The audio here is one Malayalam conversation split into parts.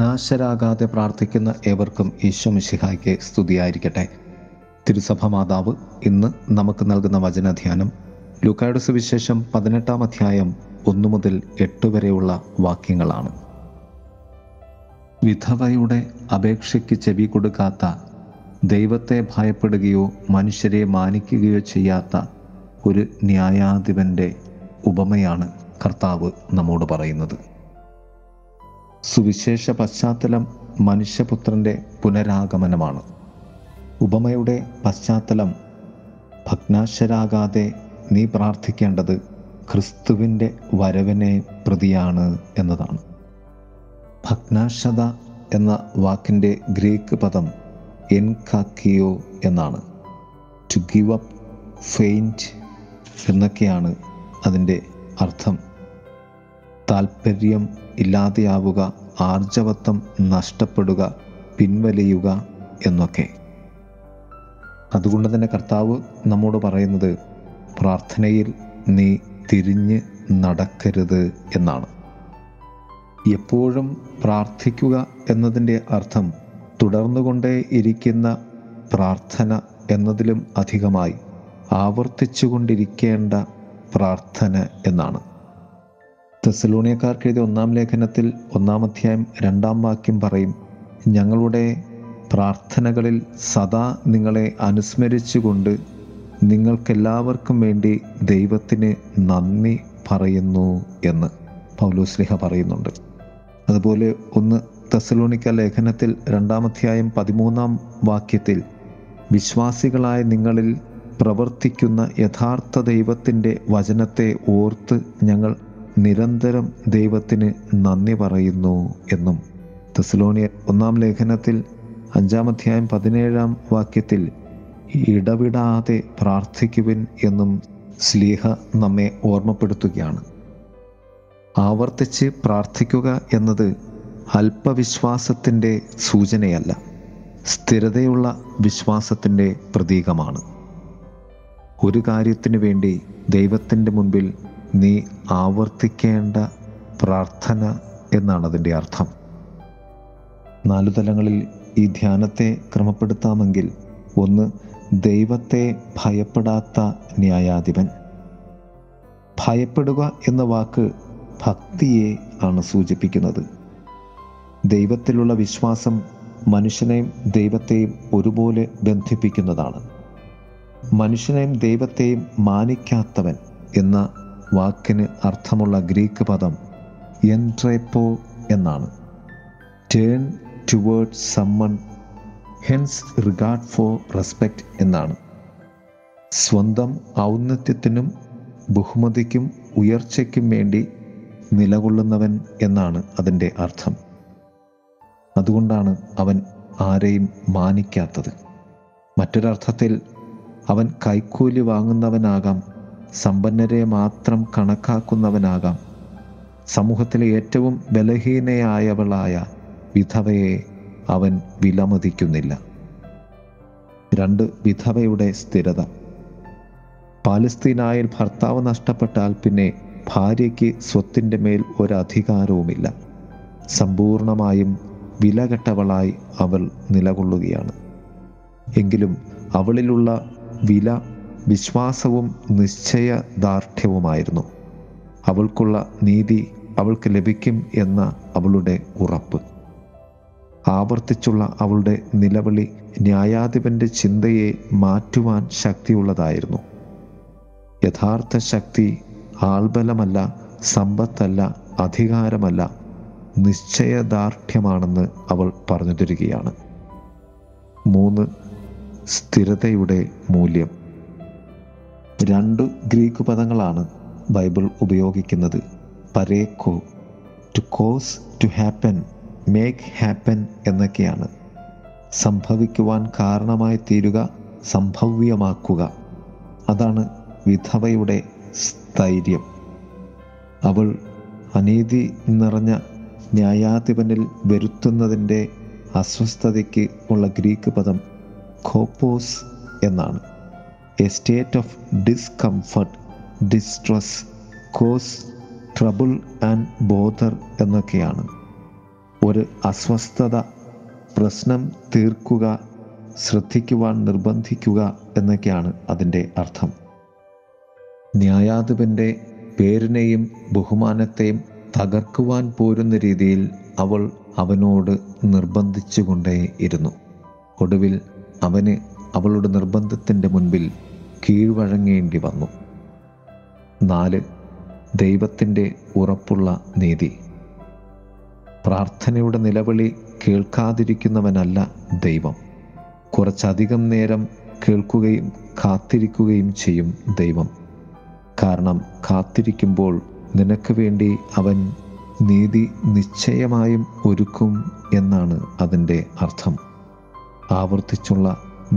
നാശരാകാതെ പ്രാർത്ഥിക്കുന്ന ഏവർക്കും ഈശോ മിശിഹായ്ക്ക് സ്തുതിയായിരിക്കട്ടെ. തിരുസഭ മാതാവ് ഇന്ന് നമുക്ക് നൽകുന്ന വചനധ്യാനം ലൂക്കായുടെ സുവിശേഷം 18-1 മുതൽ 8 വരെയുള്ള വാക്യങ്ങളാണ്. വിധവയുടെ അപേക്ഷയ്ക്ക് ചെവി കൊടുക്കാത്ത, ദൈവത്തെ ഭയപ്പെടുകയോ മനുഷ്യരെ മാനിക്കുകയോ ചെയ്യാത്ത ഒരു ന്യായാധിപൻ്റെ ഉപമയാണ് കർത്താവ് നമ്മോട് പറയുന്നത്. സുവിശേഷ പശ്ചാത്തലം മനുഷ്യപുത്രൻ്റെ പുനരാഗമനമാണ്. ഉപമയുടെ പശ്ചാത്തലം ഭഗ്നാശരാകാതെ നീ പ്രാർത്ഥിക്കേണ്ടത് ക്രിസ്തുവിൻ്റെ വരവിനെ പ്രതിയാണ് എന്നതാണ്. ഭഗ്നാശത എന്ന വാക്കിൻ്റെ ഗ്രീക്ക് പദം എൻകാക്കിയോ എന്നാണ്. ടു ഗിവ് അപ്പ്, ഫെയിൻറ്റ് എന്നൊക്കെയാണ് അതിൻ്റെ അർത്ഥം. താൽപ്പര്യം ഇല്ലാതെയാവുക, ആർജവത്വം നഷ്ടപ്പെടുക, പിൻവലിയുക എന്നൊക്കെ. അതുകൊണ്ട് തന്നെ കർത്താവ് നമ്മോട് പറയുന്നത് പ്രാർത്ഥനയിൽ നീ തിരിഞ്ഞ് നടക്കരുത് എന്നാണ്. എപ്പോഴും പ്രാർത്ഥിക്കുക എന്നതിൻ്റെ അർത്ഥം തുടർന്നുകൊണ്ടേ ഇരിക്കുന്ന പ്രാർത്ഥന എന്നതിലും അധികമായി ആവർത്തിച്ചുകൊണ്ടിരിക്കേണ്ട പ്രാർത്ഥന എന്നാണ്. തെസ്സലോണിയക്കാർക്ക് എഴുതിയ 1-ാം ലേഖനത്തിൽ 1-ാം അധ്യായം 2-ാം വാക്യം പറയും, ഞങ്ങളുടെ പ്രാർത്ഥനകളിൽ സദാ നിങ്ങളെ അനുസ്മരിച്ചുകൊണ്ട് നിങ്ങൾക്കെല്ലാവർക്കും വേണ്ടി ദൈവത്തിന് നന്ദി പറയുന്നു എന്ന് പൗലോസ്ലീഹ പറയുന്നുണ്ട്. അതുപോലെ 1 തെസ്സലോണിക്ക ലേഖനത്തിൽ 2-ാം അധ്യായം 13-ാം വാക്യത്തിൽ വിശ്വാസികളായ നിങ്ങളിൽ പ്രവർത്തിക്കുന്ന യഥാർത്ഥ ദൈവത്തിൻ്റെ വചനത്തെ ഓർത്ത് ഞങ്ങൾ നിരന്തരം ദൈവത്തിന് നന്ദി പറയുന്നു എന്നും, തെസ്സലോനിയർ 1-ാം ലേഖനത്തിൽ 5-ാം അധ്യായം 17-ാം വാക്യത്തിൽ ഇടവിടാതെ പ്രാർത്ഥിക്കുവിൻ എന്നും സ്ലീഹ നമ്മെ ഓർമ്മപ്പെടുത്തുകയാണ്. ആവർത്തിച്ച് പ്രാർത്ഥിക്കുക എന്നത് അല്പവിശ്വാസത്തിൻ്റെ സൂചനയല്ല, സ്ഥിരതയുള്ള വിശ്വാസത്തിൻ്റെ പ്രതീകമാണ്. ഒരു കാര്യത്തിന് വേണ്ടി ദൈവത്തിൻ്റെ മുൻപിൽ നീ ആവർത്തിക്കേണ്ട പ്രാർത്ഥന എന്നാണ് അതിൻ്റെ അർത്ഥം. 4 തലങ്ങളിൽ ഈ ധ്യാനത്തെ ക്രമപ്പെടുത്താമെങ്കിൽ, 1. ദൈവത്തെ ഭയപ്പെടാത്ത ന്യായാധിപൻ. ഭയപ്പെടുക എന്ന വാക്ക് ഭക്തിയെ ആണ് സൂചിപ്പിക്കുന്നത്. ദൈവത്തിലുള്ള വിശ്വാസം മനുഷ്യനെയും ദൈവത്തെയും ഒരുപോലെ ബന്ധിപ്പിക്കുന്നതാണ്. മനുഷ്യനെയും ദൈവത്തെയും മാനിക്കാത്തവൻ എന്ന വാക്കിന് അർത്ഥമുള്ള ഗ്രീക്ക് പദം എൻട്രേപ്പോ എന്നാണ്. Turn toward summon, hence regard for respect എന്നാണ്. സ്വന്തം ഔന്നത്യത്തിനും ബഹുമതിക്കും ഉയർച്ചയ്ക്കും വേണ്ടി നിലകൊള്ളുന്നവൻ എന്നാണ് അതിൻ്റെ അർത്ഥം. അതുകൊണ്ടാണ് അവൻ ആരെയും മാനിക്കാത്തത്. മറ്റൊരർത്ഥത്തിൽ അവൻ കൈക്കൂലി വാങ്ങുന്നവനാകാം, സമ്പന്നരെ മാത്രം കണക്കാക്കുന്നവനാകാം, സമൂഹത്തിലെ ഏറ്റവും ബലഹീനയായവളായ വിധവയെ അവൻ വിലമതിക്കുന്നില്ല. 2. വിധവയുടെ സ്ഥിരത. പാലസ്തീനായിൽ ഭർത്താവ് നഷ്ടപ്പെട്ടാൽ പിന്നെ ഭാര്യയ്ക്ക് സ്വത്തിൻ്റെ മേൽ ഒരധികാരവുമില്ല. സമ്പൂർണമായും വിലകെട്ടവളായി അവൾ നിലകൊള്ളുകയാണ്. എങ്കിലും അവളിലുള്ള വില വിശ്വാസവും നിശ്ചയദാർഢ്യവുമായിരുന്നു. അവൾക്കുള്ള നീതി അവൾക്ക് ലഭിക്കും എന്ന അവളുടെ ഉറപ്പ്. ആവർത്തിച്ചുള്ള അവളുടെ നിലവിളി ന്യായാധിപൻ്റെ ചിന്തയെ മാറ്റുവാൻ ശക്തിയുള്ളതായിരുന്നു. യഥാർത്ഥ ശക്തി ആൾബലമല്ല, സമ്പത്തല്ല, അധികാരമല്ല, നിശ്ചയദാർഢ്യമാണെന്ന് അവൾ പറഞ്ഞു തരികയാണ്. 3. സ്ഥിരതയുടെ മൂല്യം. 2 ഗ്രീക്ക് പദങ്ങളാണ് ബൈബിൾ ഉപയോഗിക്കുന്നത്. പരേക്കോ, to cause, to happen, make happen എന്നൊക്കെയാണ്. സംഭവിക്കുവാൻ കാരണമായി തീരുക, സംഭവ്യമാക്കുക. അതാണ് വിധവയുടെ സ്ഥൈര്യം. അവൾ അനീതി നിറഞ്ഞ ന്യായാധിപനിൽ വരുത്തുന്നതിൻ്റെ അസ്വസ്ഥതയ്ക്ക് ഉള്ള ഗ്രീക്ക് പദം കോപ്പോസ് എന്നാണ്. A state of discomfort, distress, cause, trouble and bother എന്നൊക്കെയാണ്. ഒരു അസ്വസ്ഥത, പ്രശ്നം തീർക്കുക, ശ്രദ്ധിക്കുവാൻ നിർബന്ധിക്കുക എന്നൊക്കെയാണ് അതിൻ്റെ അർത്ഥം. ന്യായാധിപൻ്റെ പേരിനെയും ബഹുമാനത്തെയും തകർക്കുവാൻ പോരുന്ന രീതിയിൽ അവൾ അവനോട് നിർബന്ധിച്ചുകൊണ്ടേയിരുന്നു. ഒടുവിൽ അവന് അവളുടെ നിർബന്ധത്തിൻ്റെ മുൻപിൽ കീഴ്വഴങ്ങേണ്ടി വന്നു. 4. ദൈവത്തിൻ്റെ ഉറപ്പുള്ള നീതി. പ്രാർത്ഥനയുടെ നിലവിളി കേൾക്കാതിരിക്കുന്നവനല്ല ദൈവം. കുറച്ചധികം നേരം കേൾക്കുകയും കാത്തിരിക്കുകയും ചെയ്യും ദൈവം. കാരണം കാത്തിരിക്കുമ്പോൾ നിനക്ക് വേണ്ടി അവൻ നീതി നിശ്ചയമായും ഒരുക്കും എന്നാണ് അതിൻ്റെ അർത്ഥം. ആവർത്തിച്ചുള്ള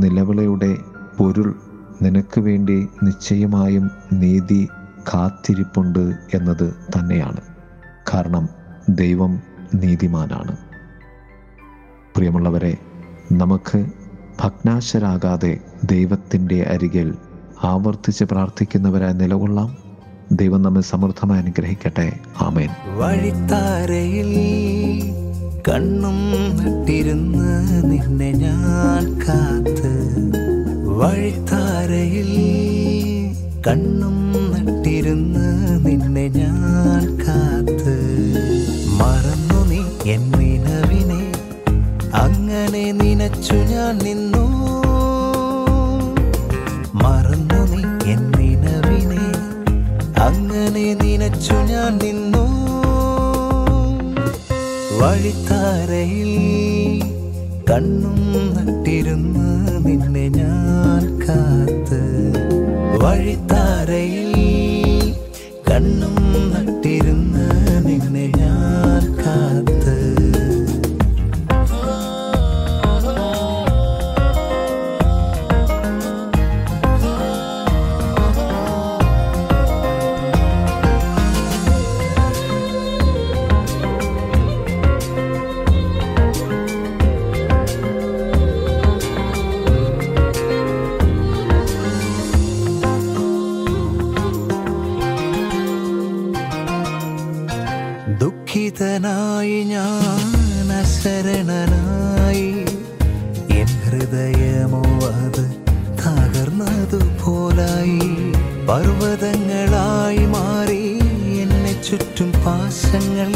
നിലവിളിയുടെ പൊരുൾ നിനക്ക് വേണ്ടി നിശ്ചയമായും നീതി കാത്തിരിപ്പുണ്ട് എന്നത് തന്നെയാണ്. കാരണം ദൈവം നീതിമാനാണ്. പ്രിയമുള്ളവരെ, നമുക്ക് ഭഗ്നാശരാകാതെ ദൈവത്തിൻ്റെ അരികിൽ ആവർത്തിച്ച് പ്രാർത്ഥിക്കുന്നവരായി നിലകൊള്ളാം. ദൈവം നമ്മെ സമൃദ്ധമായി അനുഗ്രഹിക്കട്ടെ. ആമേൻ. വഴിത്താരയിൽ കണ്ണും നട്ടിരുന്ന് നിന്നെ ഞാൻ കാത്ത്, വഴിത്താരയിൽ കണ്ണും നട്ടിരുന്ന് നിന്നെ ഞാൻ കാത്ത്, മറന്നു നീ എൻ നിലവിനെ, അങ്ങനെ നിനച്ചു ഞാൻ നിന്നു, മറന്നു നീ എൻ നിലവിനെ, അങ്ങനെ നിനച്ചു ഞാൻ നിന്നു. വഴിത്താരയിൽ കണ്ണും നട്ടിരുന്ന് നിന്നെ ഞാൻ കാത്ത്, വഴിത്താരയിൽ കണ്ണും നട്ടിരുന്ന് നിന്നെ ഞാൻ കാത്ത്. ദുഃഖിതനായി ഞാൻ അശരണനായി, എൻ ഹൃദയമോ അത് തകർന്നതുപോലായി, പർവ്വതങ്ങളായി മാറി എന്നെ ചുറ്റും പാശങ്ങൾ,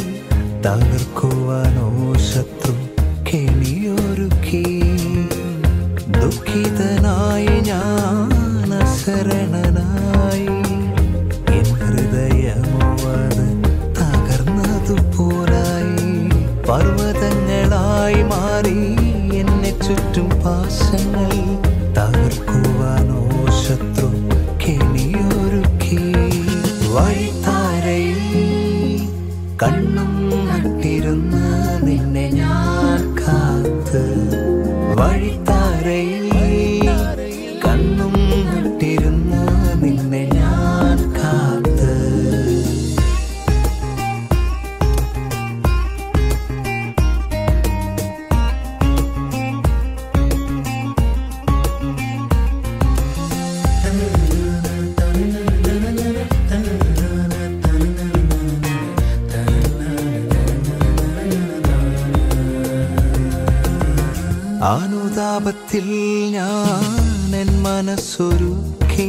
തകർക്കുവാനോ ശത്രു കെണിയൊരുക്കി. ദുഃഖിതനായി ഞാൻ അശരണനായി, എൻ ഹൃദയമോ അത് പോരായി, പർവ്വതങ്ങളായി മാറി എന്നെ ചുറ്റും പാശങ്ങൾ, തകർക്കുവാനോ ശത്രു കെണിയൊരുക്കി. വഴിത്താരയിൽ കണ്ണും നട്ടിരുന്ന് നിന്നെ ഞാൻ കാത്ത്, വഴിത്താരയിൽ കണ്ണും നട്ടിരുന്ന് നിന്നെ ഞാൻ കാത്ത്. ആനുതാപത്തിൽ ഞാൻ എൻ മനസ്സൊരുക്കി,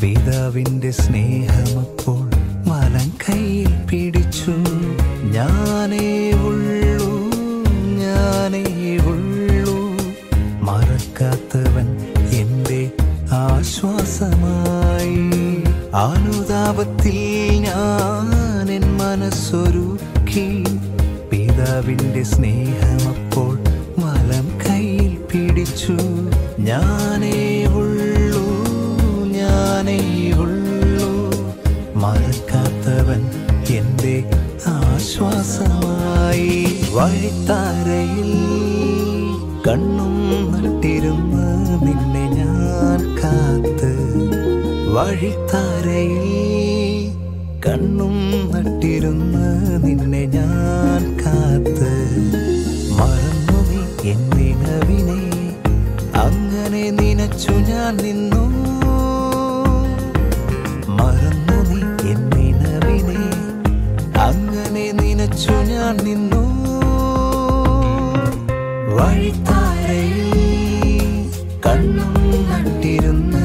പിതാവിൻ്റെ സ്നേഹമപ്പോൾ വലം കൈയിൽ പിടിച്ചു. ഞാനേ ഉള്ളൂ, ഞാനേ ഉള്ളൂ, മറക്കാത്തവൻ എൻ്റെ ആശ്വാസമായി. ആനുതാപത്തിൽ ഞാൻ എൻ മനസ്സൊരുക്കി, പിതാവിൻ്റെ സ്നേഹമപ്പോൾ വലം കൈയിൽ പിടിച്ചു. ഞാനേ ഉള്ളൂ, ഞാനേ ഉള്ളൂ, മറക്കാത്തവൻ എൻ്റെ ആശ്വാസമായി. വഴിത്താരയിൽ കണ്ണും നട്ടിരുന്ന് നിന്നെ ഞാൻ കാത്ത്, വഴിത്താരയിൽ കണ്ണും നട്ടിരുന്ന് നിന്നെ ഞാൻ കാത്ത്, മറന്നു നീ എൻ നിലവിനെ, അങ്ങനെ നിനച്ചു ഞാൻ നിന്നു, മറന്നു നീ എൻ നിലവിനെ, അങ്ങനെ നിനച്ചു ഞാൻ നിന്നു. വഴിത്താരയിൽ കണ്ണും നട്ടിരുന്ന